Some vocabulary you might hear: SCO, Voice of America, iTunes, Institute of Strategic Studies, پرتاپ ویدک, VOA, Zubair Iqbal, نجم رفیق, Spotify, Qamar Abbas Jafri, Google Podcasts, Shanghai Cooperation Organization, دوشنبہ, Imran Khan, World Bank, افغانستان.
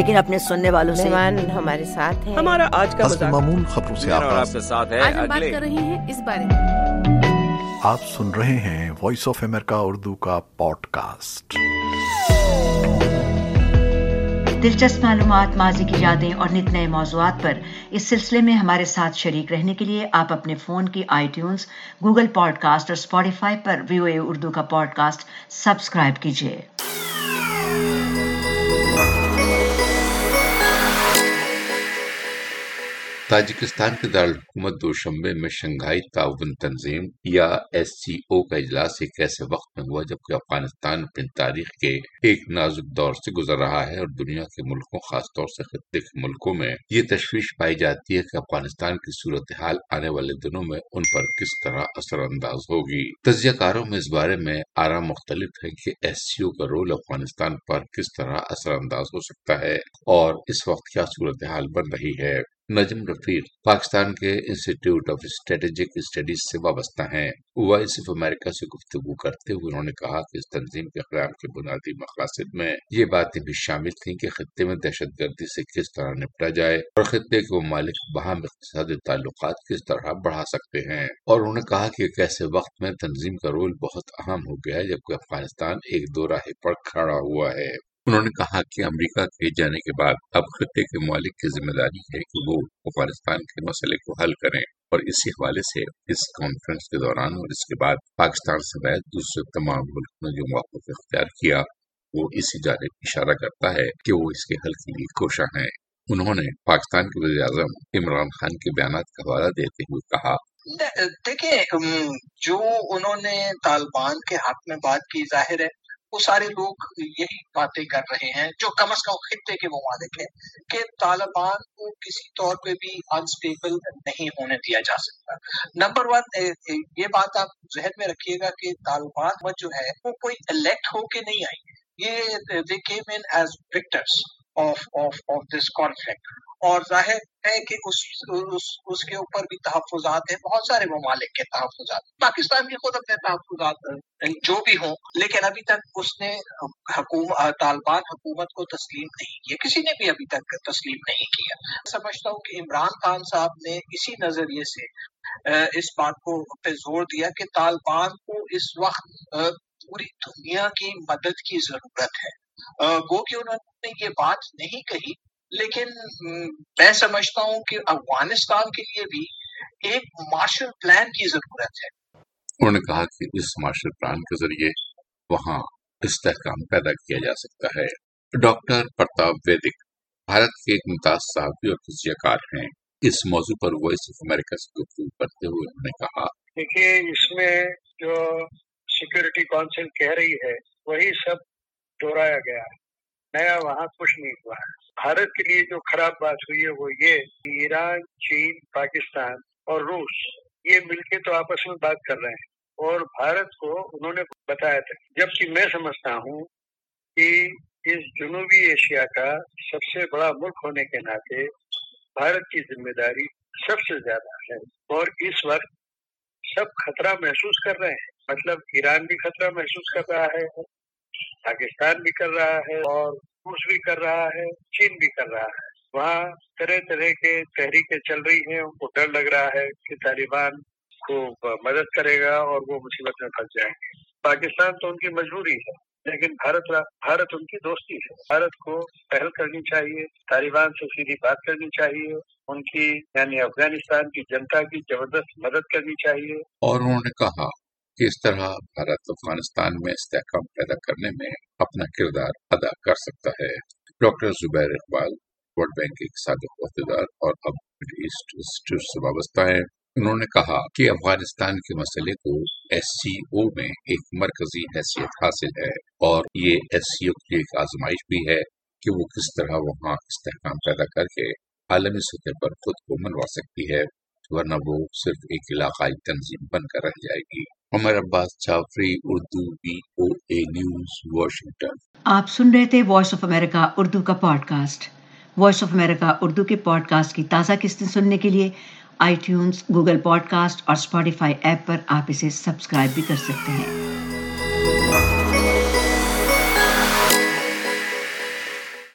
لیکن اپنے سننے والوں سے ہمارے ساتھ ہیں. ہمارا آج کا معمول خبروں سے آپ کے ساتھ ہے. آج بات کر رہے ہیں اس بارے میں. آپ سن رہے ہیں وائس آف امریکہ اردو کا پوڈ کاسٹ. دلچسپ معلومات, ماضی کی یادیں اور نت نئے موضوعات پر اس سلسلے میں ہمارے ساتھ شریک رہنے کے لیے آپ اپنے فون کی iTunes, Google podcast اور اسپوٹیفائی پر VOA اردو کا پوڈ کاسٹ سبسکرائب کیجیے. تاجکستان کے دارالحکومت دوشنبے میں شنگھائی تعاون تنظیم یا SCO کا اجلاس ایک ایسے وقت میں ہوا جبکہ افغانستان اپنی تاریخ کے ایک نازک دور سے گزر رہا ہے اور دنیا کے ملکوں, خاص طور سے خطے کے ملکوں میں یہ تشویش پائی جاتی ہے کہ افغانستان کی صورتحال آنے والے دنوں میں ان پر کس طرح اثر انداز ہوگی. تجزیہ کاروں میں اس بارے میں آرا مختلف ہے کہ SCO کا رول افغانستان پر کس طرح اثر انداز ہو سکتا ہے اور اس وقت کیا صورتحال بن رہی ہے. نجم رفیق پاکستان کے انسٹیٹیوٹ آف اسٹریٹجک اسٹڈیز سے وابستہ ہیں. وائس آف امریکہ سے گفتگو کرتے ہوئے انہوں نے کہا کہ اس تنظیم کے قیام کے بنیادی مقاصد میں یہ باتیں بھی شامل تھیں کہ خطے میں دہشت گردی سے کس طرح نپٹا جائے اور خطے کے ممالک باہم اقتصادی تعلقات کس طرح بڑھا سکتے ہیں, اور انہوں نے کہا کہ ایک ایسے وقت میں تنظیم کا رول بہت اہم ہو گیا ہے جبکہ افغانستان ایک دو راہے پر کھڑا ہوا ہے. انہوں نے کہا کہ امریکہ کے جانے کے بعد اب خطے کے ممالک کی ذمہ داری ہے کہ وہ افغانستان کے مسئلے کو حل کریں, اور اسی حوالے سے اس کانفرنس کے دوران اور اس کے بعد پاکستان سمیت دوسرے تمام ملکوں نے جو موقف اختیار کیا وہ اسی جانب اشارہ کرتا ہے کہ وہ اس کے حل کے لیے کوشاں ہیں. انہوں نے پاکستان کے وزیر اعظم عمران خان کے بیانات کا حوالہ دیتے ہوئے کہا, دیکھیں جو انہوں نے طالبان کے حق میں بات کی, ظاہر ہے وہ سارے لوگ یہی باتیں کر رہے ہیں جو کم از کم خطے کے ممالک ہیں کہ طالبان کو کسی طور پہ بھی انسٹیبل نہیں ہونے دیا جا سکتا. نمبر 1 یہ بات آپ ذہن میں رکھیے گا کہ طالبان جو ہے وہ کوئی الیکٹ ہو کے نہیں آئی, یہ they came in as victors of this conflict, اور ظاہر ہے کہ اس کے اوپر بھی تحفظات ہیں, بہت سارے ممالک کے تحفظات, پاکستان کے خود اپنے تحفظات جو بھی ہوں, لیکن ابھی تک اس نے طالبان حکومت کو تسلیم نہیں کیا, کسی نے بھی ابھی تک تسلیم نہیں کیا. سمجھتا ہوں کہ عمران خان صاحب نے اسی نظریے سے اس بات کو پہ زور دیا کہ طالبان کو اس وقت پوری دنیا کی مدد کی ضرورت ہے. گو کہ انہوں نے یہ بات نہیں کہی, لیکن میں سمجھتا ہوں کہ افغانستان کے لیے بھی ایک مارشل پلان کی ضرورت ہے. انہوں نے کہا کہ اس مارشل پلان کے ذریعے وہاں استحکام پیدا کیا جا سکتا ہے. ڈاکٹر پرتاپ ویدک بھارت کے ایک ممتاز صحافی اور تجزیہ کار ہیں. اس موضوع پر وائس آف امریکہ سے گفتگو کرتے ہوئے انہوں نے کہا, دیکھیے اس میں جو سیکورٹی کونسل کہہ رہی ہے وہی سب دہرایا گیا ہے, نیا وہاں کچھ نہیں ہوا ہے. بھارت کے لیے جو خراب بات ہوئی ہے وہ یہ, ایران, چین, پاکستان اور روس یہ مل کے تو آپس میں بات کر رہے ہیں اور بھارت کو انہوں نے بتایا تھا, جبکہ میں سمجھتا ہوں کہ اس جنوبی ایشیا کا سب سے بڑا ملک ہونے کے ناطے بھارت کی ذمہ داری سب سے زیادہ ہے, اور اس وقت سب خطرہ محسوس کر رہے ہیں, مطلب ایران بھی خطرہ محسوس کر رہا ہے, پاکستان بھی کر رہا ہے, اور روس بھی کر رہا ہے, چین بھی کر رہا ہے. وہاں طرح طرح کے تحریکیں چل رہی ہیں, ان کو ڈر لگ رہا ہے کہ طالبان کو مدد کرے گا اور وہ مصیبت میں پھنس جائیں گے. پاکستان تو ان کی مجبوری ہے, لیکن بھارت ان کی دوستی ہے. بھارت کو پہل کرنی چاہیے, طالبان سے سیدھی بات کرنی چاہیے, ان کی یعنی افغانستان کی جنتا کی زبردست مدد کرنی چاہیے. اور انہوں نے کہا کہ اس طرح بھارت افغانستان میں استحکام پیدا کرنے میں اپنا کردار ادا کر سکتا ہے. Doctor Zubair Iqbal world bank کے سابق عہدیدار اور اب مڈل ایسٹ انسٹیٹیوٹ سے وابستہ ہیں. انہوں نے کہا کہ افغانستان کے مسئلے کو SCO میں ایک مرکزی حیثیت حاصل ہے, اور یہ SCO کی ایک آزمائش بھی ہے کہ وہ کس طرح وہاں استحکام پیدا کر کے عالمی سطح پر خود کو منوا سکتی ہے, ورنہ وہ صرف ایک علاقائی تنظیم بن کر رہ جائے گی. Qamar Abbas Jafri, Urdu VOA news, Washington. آپ سن رہے تھے وائس آف امریکہ اردو کا podcast. Voice of America Urdu کے پوڈ کاسٹ کی تازہ قسطیں سننے کے لیے iTunes, گوگل پوڈ کاسٹ اور اسپوٹیفائی ایپ پر آپ اسے سبسکرائب بھی کر سکتے ہیں.